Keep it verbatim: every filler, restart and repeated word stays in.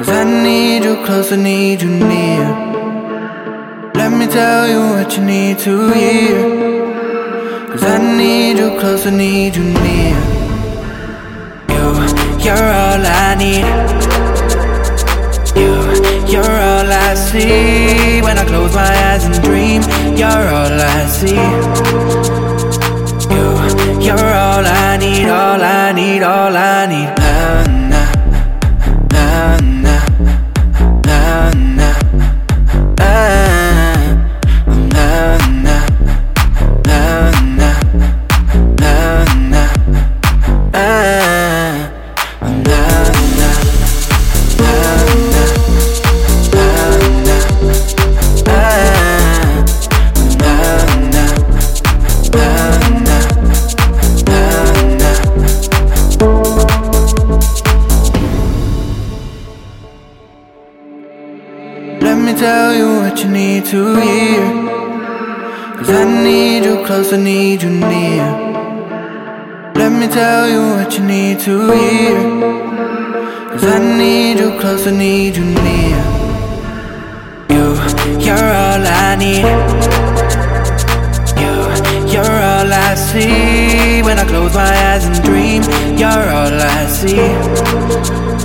'Cause I need you close, I need you near. Let me tell you what you need to hear. 'Cause I need you close, I need you near. You, you're all I need. You, you're all I see. When I close my eyes and dream, you're all I see. You, you're all I need, all I need, all I need. Let me tell you what you need to hear. 'Cause I need you close, I need you near. Let me tell you what you need to hear. 'Cause I need you close, I need you near. You, you're all I need. You, you're all I see. When I close my eyes and dream, you're all I see.